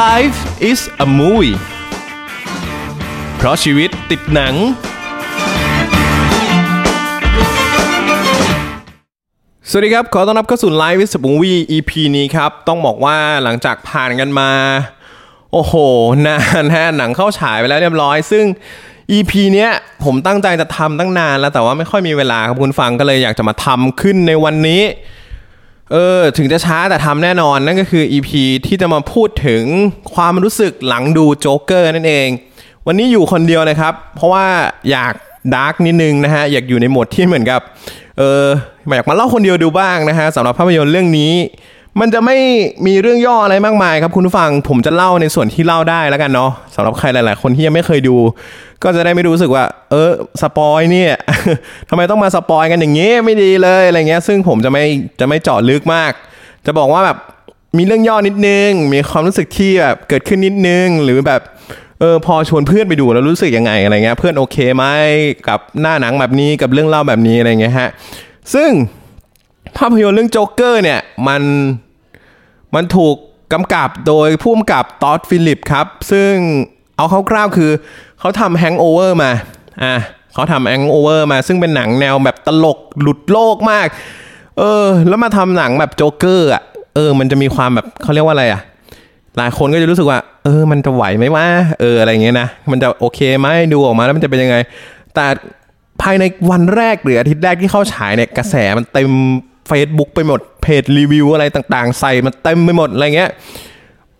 Life is a movie เพราะชีวิตติดหนังสวัสดีครับขอต้อนรับเข้าสู่ Live with 10 Movie EP นี้ครับต้องบอกว่าหลังจากผ่านกันมาโอ้โหนานฮะหนังเข้าฉายไปแล้วเรียบร้อยซึ่ง EP เนี้ยผมตั้งใจจะทำตั้งนานแล้วแต่ว่าไม่ค่อยมีเวลาครับคุณฟังก็เลยอยากจะมาทำขึ้นในวันนี้ถึงจะช้าแต่ทำแน่นอนนั่นก็คือ EP ที่จะมาพูดถึงความรู้สึกหลังดู Joker นั่นเองวันนี้อยู่คนเดียวนะครับเพราะว่าอยากดาร์กนิดนึงนะฮะอยากอยู่ในโหมดที่เหมือนกับอยากมาเล่าคนเดียวดูบ้างนะฮะสำหรับภาพยนตร์เรื่องนี้มันจะไม่มีเรื่องย่ออะไรมากมายครับคุณผู้ฟังผมจะเล่าในส่วนที่เล่าได้แล้วกันเนาะสำหรับใครหลายๆคนที่ยังไม่เคยดูก็จะได้ไม่รู้สึกว่าสปอยเนี่ย ทำไมต้องมาสปอยกันอย่างงี้ไม่ดีเลยอะไรเงี้ยซึ่งผมจะไม่เจาะลึกมากจะบอกว่าแบบมีเรื่องย่อนิดนึงมีความรู้สึกที่แบบเกิดขึ้นนิดนึงหรือแบบพอชวนเพื่อนไปดูแล้วรู้สึกยังไงอะไรเงี้ยเพื่อนโอเคไหมกับหน้าหนังแบบนี้กับเรื่องเล่าแบบนี้อะไรเงี้ยฮะซึ่งภาพยนตร์เรื่องโจ๊กเกอร์เนี่ยมันถูกกำกับโดยผู้กำกับท็อด ฟิลิปครับซึ่งเอาคร่าวๆคือเขาทำ Hangover มาซึ่งเป็นหนังแนวแบบตลกหลุดโลกมากแล้วมาทำหนังแบบโจ๊กเกอร์อ่ะมันจะมีความแบบเขาเรียกว่าอะไรอ่ะหลายคนก็จะรู้สึกว่ามันจะไหวไหมวะอะไรอย่างเงี้ยนะมันจะโอเคไหมดูออกมาแล้วมันจะเป็นยังไงแต่ภายในวันแรกหรืออาทิตย์แรกที่เข้าฉายเนี่ยกระแสมันเต็ม Facebook ไปหมดเพจรีวิวอะไรต่างๆใส่มันเต็มไปหมดอะไรเงี้ย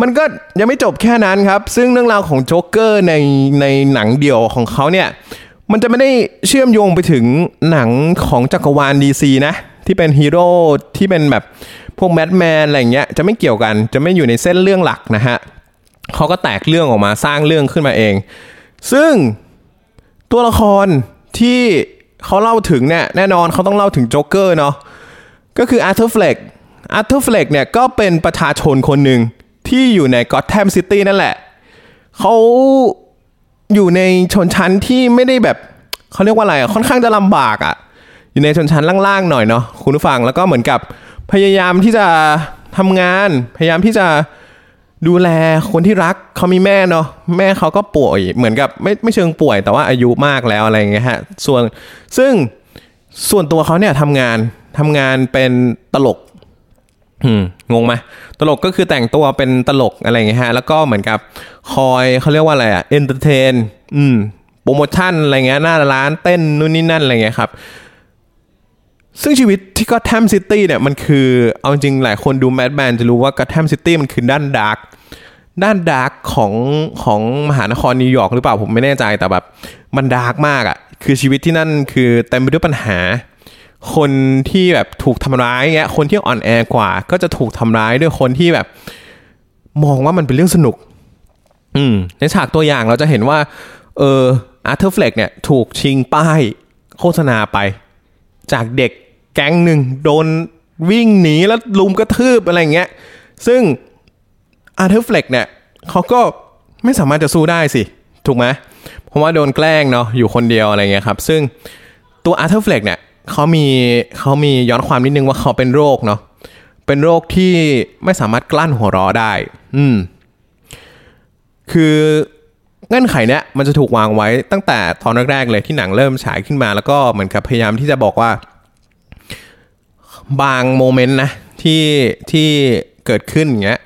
มันก็ยังไม่จบแค่นั้นครับซึ่งเรื่องราวของโจ๊กเกอร์ในหนังเดี่ยวของเขาเนี่ยมันจะไม่ได้เชื่อมโยงไปถึงหนังของจักรวาล DC นะที่เป็นฮีโร่ที่เป็นแบบพวกแบทแมนอะไรเงี้ยจะไม่เกี่ยวกันจะไม่อยู่ในเส้นเรื่องหลักนะฮะเขาก็แตกเรื่องออกมาสร้างเรื่องขึ้นมาเองซึ่งตัวละครที่เขาเล่าถึงเนี่ยแน่นอนเขาต้องเล่าถึงโจ๊กเกอร์เนาะก็คือ Arthur Fleckเนี่ยก็เป็นประชาชนคนหนึ่งที่อยู่ในกอตแธมซิตี้นั่นแหละเขาอยู่ในชนชั้นที่ไม่ได้แบบเขาเรียกว่าอะไรค่อนข้างจะลำบากอ่ะอยู่ในชนชั้นล่างๆหน่อยเนาะคุณผู้ฟังแล้วก็เหมือนกับพยายามที่จะทำงานพยายามที่จะดูแลคนที่รักเขามีแม่เนาะแม่เขาก็ป่วยเหมือนกับไม่เชิงป่วยแต่ว่าอายุมากแล้วอะไรอย่างเงี้ยฮะซึ่งตัวเขาเนี่ยทำงานเป็นตลกงงไหมตลกก็คือแต่งตัวเป็นตลกอะไรอย่างเงี้ยฮะแล้วก็เหมือนกับคอยเขาเรียกว่าอะไรอ่ะเอนเตอร์เทนโปรโมชั่นอะไรเงี้ยหน้าร้านเต้นนู่นนี่นั่นอะไรเงี้ยครับซึ่งชีวิตที่ก็แทมซิตี้เนี่ยมันคือเอาจริงหลายคนดูแมดแมนจะรู้ว่าก็แทมซิตี้มันคือด้านดาร์กของมหานครนิวยอร์กหรือเปล่าผมไม่แน่ใจแต่แบบมันดาร์กมากอ่ะคือชีวิตที่นั่นคือเต็มไปด้วยปัญหาคนที่แบบถูกทำร้ายเงี้ยคนที่อ่อนแอกว่าก็จะถูกทำร้ายด้วยคนที่แบบมองว่ามันเป็นเรื่องสนุกในฉากตัวอย่างเราจะเห็นว่าArthur Fleck เนี่ยถูกชิงป้ายโฆษณาไปจากเด็กแก๊งหนึ่งโดนวิ่งหนีแล้วลุมกระทืบอะไรอย่างเงี้ยซึ่ง Arthur Fleck เนี่ยเขาก็ไม่สามารถจะสู้ได้สิถูกไหมเพราะว่าโดนแกล้งเนาะอยู่คนเดียวอะไรเงี้ยครับซึ่งตัว Arthur Fleck เนี่ยเขามีย้อนความนิดนึงว่าเขาเป็นโรคเนาะเป็นโรคที่ไม่สามารถกลั้นหัวเราะได้คือเงื่อนไขเนี้ยมันจะถูกวางไว้ตั้งแต่ตอนแรกๆเลยที่หนังเริ่มฉายขึ้นมาแล้วก็เหมือนกับพยายามที่จะบอกว่าบางโมเมนต์นะที่เกิดขึ้นอย่างเงี้ย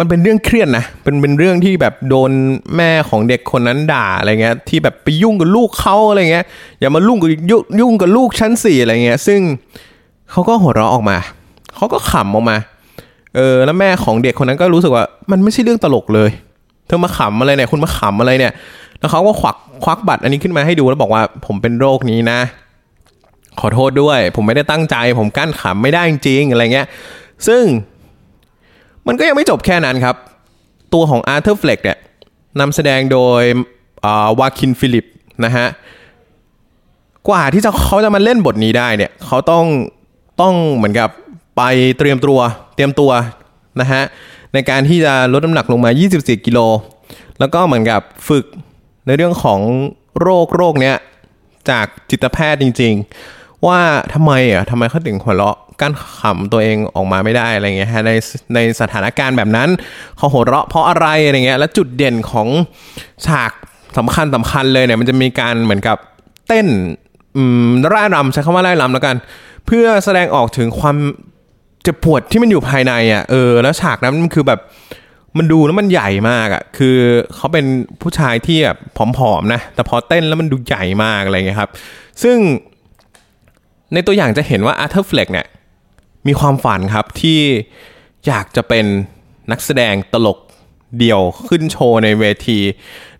มันเป็นเรื่องเครียดนะเป็นเรื่องที่แบบโดนแม่ของเด็กคนนั้นด่าอะไรเงี้ยที่แบบไปยุ่งกับลูกเขาอะไรเงี้ยอย่ามายุ่งกับลูกชั้น4อะไรเงี้ยซึ่งเขาก็หัวเราะออกมาเขาก็ขำออกมาแล้วแม่ของเด็กคนนั้นก็รู้สึกว่ามันไม่ใช่เรื่องตลกเลยเธอมาขำอะไรเนี่ยคุณมาขำอะไรเนี่ยแล้วเขาก็ควักบัตรอันนี้ขึ้นมาให้ดูแล้วบอกว่าผมเป็นโรคนี้นะขอโทษด้วยผมไม่ได้ตั้งใจผมกั้นขำไม่ได้จริงๆอะไรเงี้ยซึ่งมันก็ยังไม่จบแค่นั้นครับตัวของ Arthur Fleck เนี่ยนำแสดงโดยJoaquin Phoenix นะฮะกว่าที่เขาจะมาเล่นบทนี้ได้เนี่ยเขาต้องเหมือนกับไปเตรียมตัวนะฮะในการที่จะลดน้ำหนักลงมา24กิโลแล้วก็เหมือนกับฝึกในเรื่องของโรคเนี้ยจากจิตแพทย์จริงๆว่าทำไมเขาถึงหัวเราะ กั้นขำตัวเองออกมาไม่ได้อะไรเงี้ยฮะในสถานการณ์แบบนั้นเขาหัวเราะเพราะอะไรอะไรเงี้ยแล้วจุดเด่นของฉากสำคัญเลยเนี่ยมันจะมีการเหมือนกับเต้นร่ายรำใช้คำว่าร่ายรำแล้วกันเพื่อแสดงออกถึงความเจ็บปวดที่มันอยู่ภายในอ่ะแล้วฉากนั้นมันคือแบบมันดูแล้วมันใหญ่มากอ่ะคือเขาเป็นผู้ชายที่แบบผอมๆนะแต่พอเต้นแล้วมันดูใหญ่มากอะไรเงี้ยครับซึ่งในตัวอย่างจะเห็นว่า Arthur Fleck เนี่ยมีความฝันครับที่อยากจะเป็นนักแสดงตลกเดี่ยวขึ้นโชว์ในเวที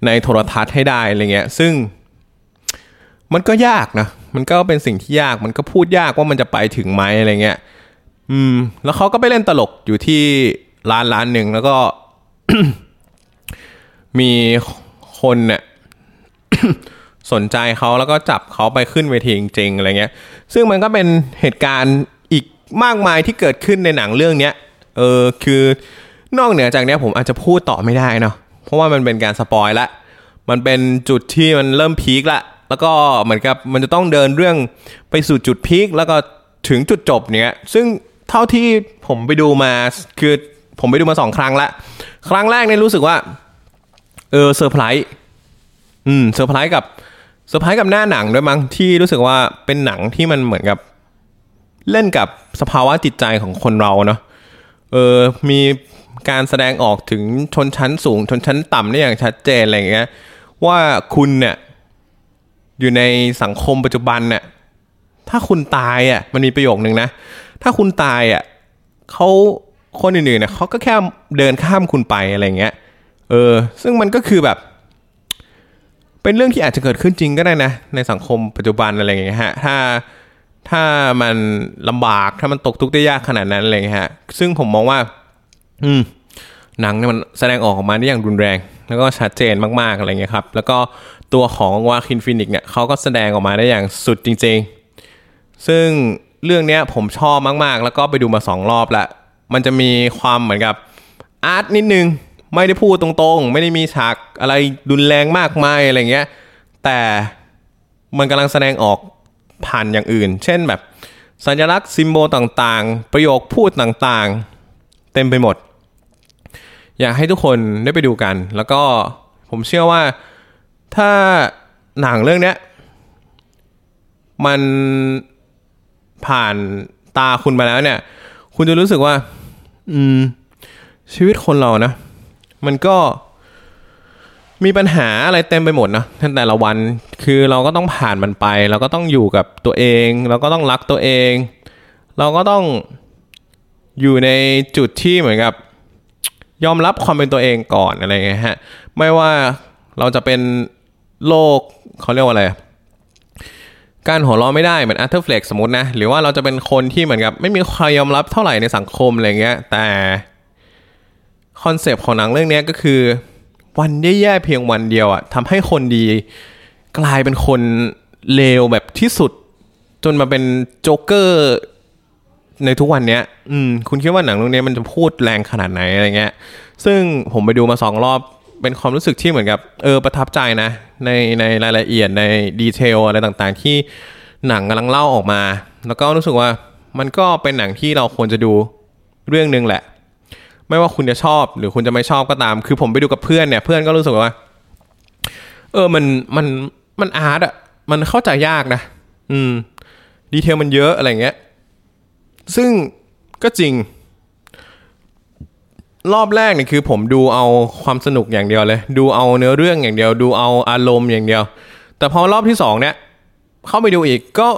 ในโทรทัศน์ให้ได้อะไรเงี้ยซึ่งมันก็ยากนะมันก็เป็นสิ่งที่ยากมันก็พูดยากว่ามันจะไปถึงไหมอะไรเงี้ยแล้วเขาก็ไปเล่นตลกอยู่ที่ร้านหนึ่งแล้วก็ มีคนเนี่ย สนใจเขาแล้วก็จับเขาไปขึ้นเวทีจริงๆอะไรเงี้ยซึ่งมันก็เป็นเหตุการณ์อีกมากมายที่เกิดขึ้นในหนังเรื่องเนี้ยคือนอกเหนือจากเนี้ยผมอาจจะพูดต่อไม่ได้เนาะเพราะว่ามันเป็นการสปอยละมันเป็นจุดที่มันเริ่มพีคละแล้วก็เหมือนกับมันจะต้องเดินเรื่องไปสู่จุดพีคแล้วก็ถึงจุดจบเนี้ยซึ่งเท่าที่ผมไปดูมาคือผมไปดูมา2ครั้งละครั้งแรกเนี่ยรู้สึกว่าเซอร์ไพรส์เซอร์ไพรส์กับหน้าหนังด้วยมั้งที่รู้สึกว่าเป็นหนังที่มันเหมือนกับเล่นกับสภาวะจิตใจของคนเราเนาะมีการแสดงออกถึงชนชั้นสูงชนชั้นต่ำได้อย่างชัดเจนอะไรอย่างเงี้ยว่าคุณเนี่ยอยู่ในสังคมปัจจุบันเนี่ยถ้าคุณตายอ่ะมันมีประโยคนึงนะถ้าคุณตายอ่ะเขาคนอื่นๆเนี่ยเขาก็แค่เดินข้ามคุณไปอะไรอย่างเงี้ยซึ่งมันก็คือแบบเป็นเรื่องที่อาจจะเกิดขึ้นจริงก็ได้นะในสังคมปัจจุบันอะไรอย่างเงี้ยฮะถ้ามันลำบากถ้ามันตกทุกข์ได้ยากขนาดนั้นอะไรอย่างเงี้ยฮะซึ่งผมมองว่าหนังเนี่ยมันแสดงออกมาได้อย่างรุนแรงแล้วก็ชัดเจนมากๆอะไรเงี้ยครับแล้วก็ตัวของJoaquin Phoenixเนี่ยเขาก็แสดงออกมาได้อย่างสุดจริงๆซึ่งเรื่องเนี้ยผมชอบมากๆแล้วก็ไปดูมา2รอบละมันจะมีความเหมือนกับอาร์ตนิดนึงไม่ได้พูดตรงๆไม่ได้มีฉากอะไรรุนแรงมากมายอะไรเงี้ยแต่มันกำลังแสดงออกผ่านอย่างอื่นเช่นแบบสัญลักษณ์ซิมโบลต่างๆประโยคพูดต่างๆเต็มไปหมดอยากให้ทุกคนได้ไปดูกันแล้วก็ผมเชื่อว่าถ้าหนังเรื่องเนี้ยมันผ่านตาคุณมาแล้วเนี่ยคุณจะรู้สึกว่าชีวิตคนเรานะมันก็มีปัญหาอะไรเต็มไปหมดนะแต่ละวันคือเราก็ต้องผ่านมันไปเราก็ต้องอยู่กับตัวเองเราก็ต้องรักตัวเองเราก็ต้องอยู่ในจุดที่เหมือนกับยอมรับความเป็นตัวเองก่อนอะไรเงี้ยฮะไม่ว่าเราจะเป็นโรคเขาเรียกว่าอะไรการหัวเราะไม่ได้เหมือน Arthur Fleck สมมุตินะหรือว่าเราจะเป็นคนที่เหมือนกับไม่มีใครยอมรับเท่าไหร่ในสังคมอะไรเงี้ยแต่คอนเซปต์ของหนังเรื่องนี้ก็คือวันแย่ๆเพียงวันเดียวอ่ะทำให้คนดีกลายเป็นคนเลวแบบที่สุดจนมาเป็นโจ๊กเกอร์ในทุกวันเนี้ยคุณคิดว่าหนังเรื่องนี้มันจะพูดแรงขนาดไหนอะไรเงี้ยซึ่งผมไปดูมา2รอบเป็นความรู้สึกที่เหมือนกับประทับใจนะในรายละเอียดในดีเทลอะไรต่างๆที่หนังกำลังเล่าออกมาแล้วก็รู้สึกว่ามันก็เป็นหนังที่เราควรจะดูเรื่องนึงแหละไม่ว่าคุณจะชอบหรือคุณจะไม่ชอบก็ตามคือผมไปดูกับเพื่อนเนี่ยเพื่อนก็รู้สึกว่ามันอาร์ตอ่ะมันเข้าใจยากนะดีเทลมันเยอะอะไรเงี้ยซึ่งก็จริงรอบแรกเนี่ยคือผมดูเอาความสนุกอย่างเดียวเลยดูเอาเนื้อเรื่องอย่างเดียวดูเอาอารมณ์อย่างเดียวแต่พอรอบที่2เนี่ยเข้าไปดูอีกก็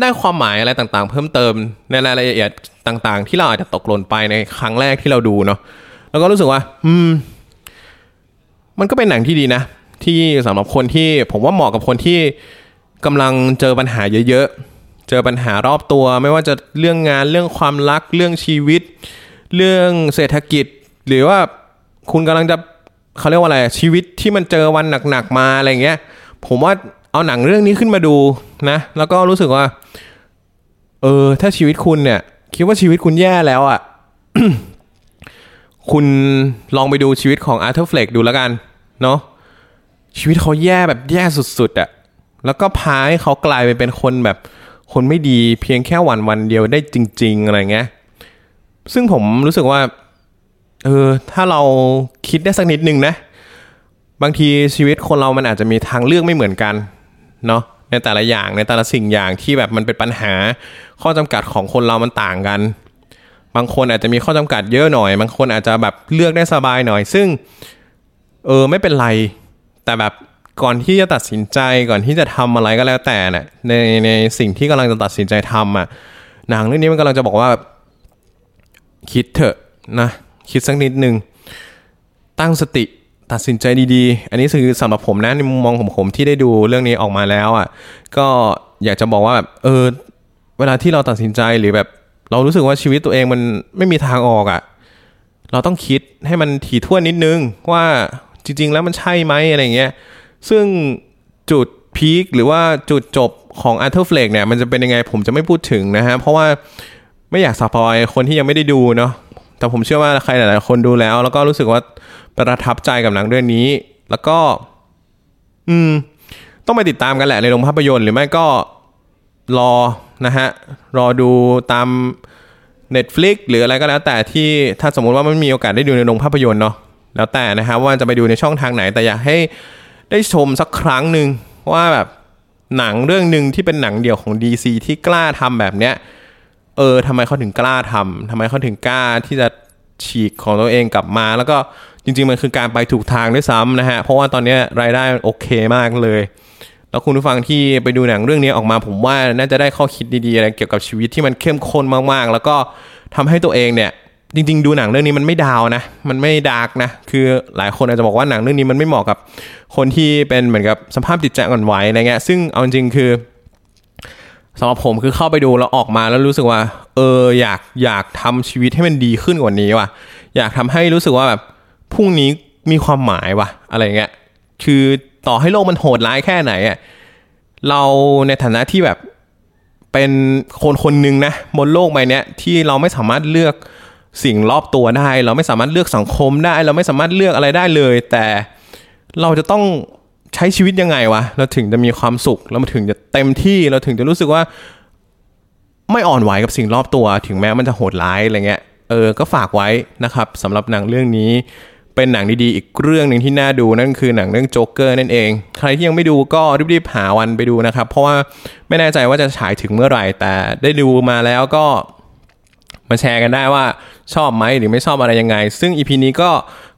ได้ความหมายอะไรต่างๆเพิ่มเติมในรายละเอียดต่างๆที่เราอาจจะตกหล่นไปในครั้งแรกที่เราดูเนาะแล้วก็รู้สึกว่ามันก็เป็นหนังที่ดีนะที่สำหรับคนที่ผมว่าเหมาะกับคนที่กำลังเจอปัญหาเยอะๆเจอปัญหารอบตัวไม่ว่าจะเรื่องงานเรื่องความรักเรื่องชีวิตเรื่องเศรษฐกิจหรือว่าคุณกำลังจะเขาเรียกว่าอะไรชีวิตที่มันเจอวันหนักๆมาอะไรเงี้ยผมว่าเอาหนังเรื่องนี้ขึ้นมาดูนะแล้วก็รู้สึกว่าถ้าชีวิตคุณเนี่ยคิดว่าชีวิตคุณแย่แล้วอ่ะ คุณลองไปดูชีวิตของ Arthur Fleck ดูแล้วกันเนาะชีวิตเขาแย่แบบแย่สุดๆอ่ะแล้วก็พาให้เขากลายเป็นคนแบบ คนไม่ดีเพียงแค่วันเดียวได้จริงๆอะไรเงี้ยซึ่งผมรู้สึกว่าถ้าเราคิดได้สักนิดนึงนะบางทีชีวิตคนเรามันอาจจะมีทางเลือกไม่เหมือนกันเนาะในแต่ละอย่างในแต่ละสิ่งอย่างที่แบบมันเป็นปัญหาข้อจำกัดของคนเรามันต่างกันบางคนอาจจะมีข้อจำกัดเยอะหน่อยบางคนอาจจะแบบเลือกได้สบายหน่อยซึ่งไม่เป็นไรแต่แบบก่อนที่จะตัดสินใจก่อนที่จะทำอะไรก็แล้วแต่เนี่ยในสิ่งที่กำลังจะตัดสินใจทำอ่ะหนังเรื่องนี้มันกำลังจะบอกว่าแบบคิดเถอะนะคิดสักนิดนึงตั้งสติตัดสินใจดีๆอันนี้คือสำหรับผมนะในมุมมองของผมที่ได้ดูเรื่องนี้ออกมาแล้วอ่ะก็อยากจะบอกว่าแบบเวลาที่เราตัดสินใจหรือแบบเรารู้สึกว่าชีวิตตัวเองมันไม่มีทางออกอ่ะเราต้องคิดให้มันถี่ถ้วนนิดนึงว่าจริงๆแล้วมันใช่ไหมอะไรเงี้ยซึ่งจุดพีคหรือว่าจุดจบของ Arthur Fleck เนี่ยมันจะเป็นยังไงผมจะไม่พูดถึงนะฮะเพราะว่าไม่อยากสปอยคนที่ยังไม่ได้ดูเนาะแต่ผมเชื่อว่าใครหลายๆคนดูแล้วแล้วก็รู้สึกว่าประทับใจกับหนังเรื่องนี้แล้วก็ต้องไปติดตามกันแหละในโรงภาพยนตร์หรือไม่ก็รอนะฮะรอดูตาม Netflix หรืออะไรก็แล้วแต่ที่ถ้าสมมุติว่ามันมีโอกาสได้ดูในโรงภาพยนตร์เนาะแล้วแต่นะครับว่าจะไปดูในช่องทางไหนแต่อยากให้ได้ชมสักครั้งนึงว่าแบบหนังเรื่องนึงที่เป็นหนังเดี่ยวของ DC ที่กล้าทำแบบเนี้ยทำไมเขาถึงกล้าทำทำไมเขาถึงกล้าที่จะฉีกของตัวเองกลับมาแล้วก็จริงๆมันคือการไปถูกทางด้วยซ้ำนะฮะเพราะว่าตอนนี้รายได้โอเคมากเลยแล้วคุณผู้ฟังที่ไปดูหนังเรื่องนี้ออกมาผมว่าน่าจะได้ข้อคิดดีๆอะไรเกี่ยวกับชีวิตที่มันเข้มข้นมากๆแล้วก็ทำให้ตัวเองเนี่ยจริงๆดูหนังเรื่องนี้มันไม่ดาวนะมันไม่ดาร์กนะคือหลายคนอาจจะบอกว่าหนังเรื่องนี้มันไม่เหมาะกับคนที่เป็นเหมือนกับสภาพจิตใจอ่อนไหวอะไรเงี้ยซึ่งเอาจริงคือสำหรับผมคือเข้าไปดูแล้วออกมาแล้วรู้สึกว่าอยากทำชีวิตให้มันดีขึ้นกว่านี้ว่ะอยากทำให้รู้สึกว่าแบบพรุ่งนี้มีความหมายว่ะอะไรเงี้ยคือต่อให้โลกมันโหดร้ายแค่ไหนอ่ะเราในฐานะที่แบบเป็นคนๆนึงนะบนโลกใบเนี้ยที่เราไม่สามารถเลือกสิ่งรอบตัวได้เราไม่สามารถเลือกสังคมได้เราไม่สามารถเลือกอะไรได้เลยแต่เราจะต้องใช้ชีวิตยังไงวะเราถึงจะมีความสุขเราถึงจะเต็มที่เราถึงจะรู้สึกว่าไม่อ่อนไหวกับสิ่งรอบตัวถึงแม้มันจะโหดร้ายอะไรเงี้ยก็ฝากไว้นะครับสำหรับหนังเรื่องนี้เป็นหนังดีๆอีกเรื่องนึงที่น่าดูนั่นคือหนังเรื่อง Joker นั่นเองใครที่ยังไม่ดูก็รีบๆหาวันไปดูนะครับเพราะว่าไม่แน่ใจว่าจะฉายถึงเมื่อไหร่แต่ได้ดูมาแล้วก็มาแชร์กันได้ว่าชอบไหมหรือไม่ชอบอะไรยังไงซึ่ง EP นี้ก็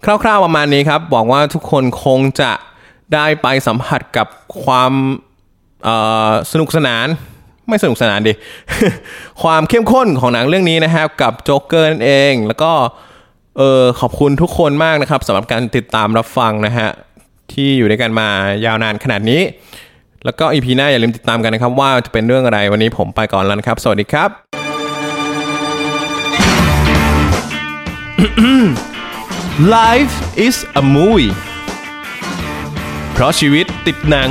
คร่าวๆประมาณนี้ครับหวังว่าทุกคนคงจะได้ไปสัมผัสกับความสนุกสนานไม่สนุกสนานดิ ความเข้มข้นของหนังเรื่องนี้นะครับกับ Joker นั่นเองแล้วก็ขอบคุณทุกคนมากนะครับสำหรับการติดตามรับฟังนะฮะที่อยู่ด้วยกันมายาวนานขนาดนี้แล้วก็ EP หน้าอย่าลืมติดตามกันนะครับว่าจะเป็นเรื่องอะไรวันนี้ผมไปก่อนแล้วนะครับสวัสดีครับ Life is a movie เพราะชีวิตติดหนัง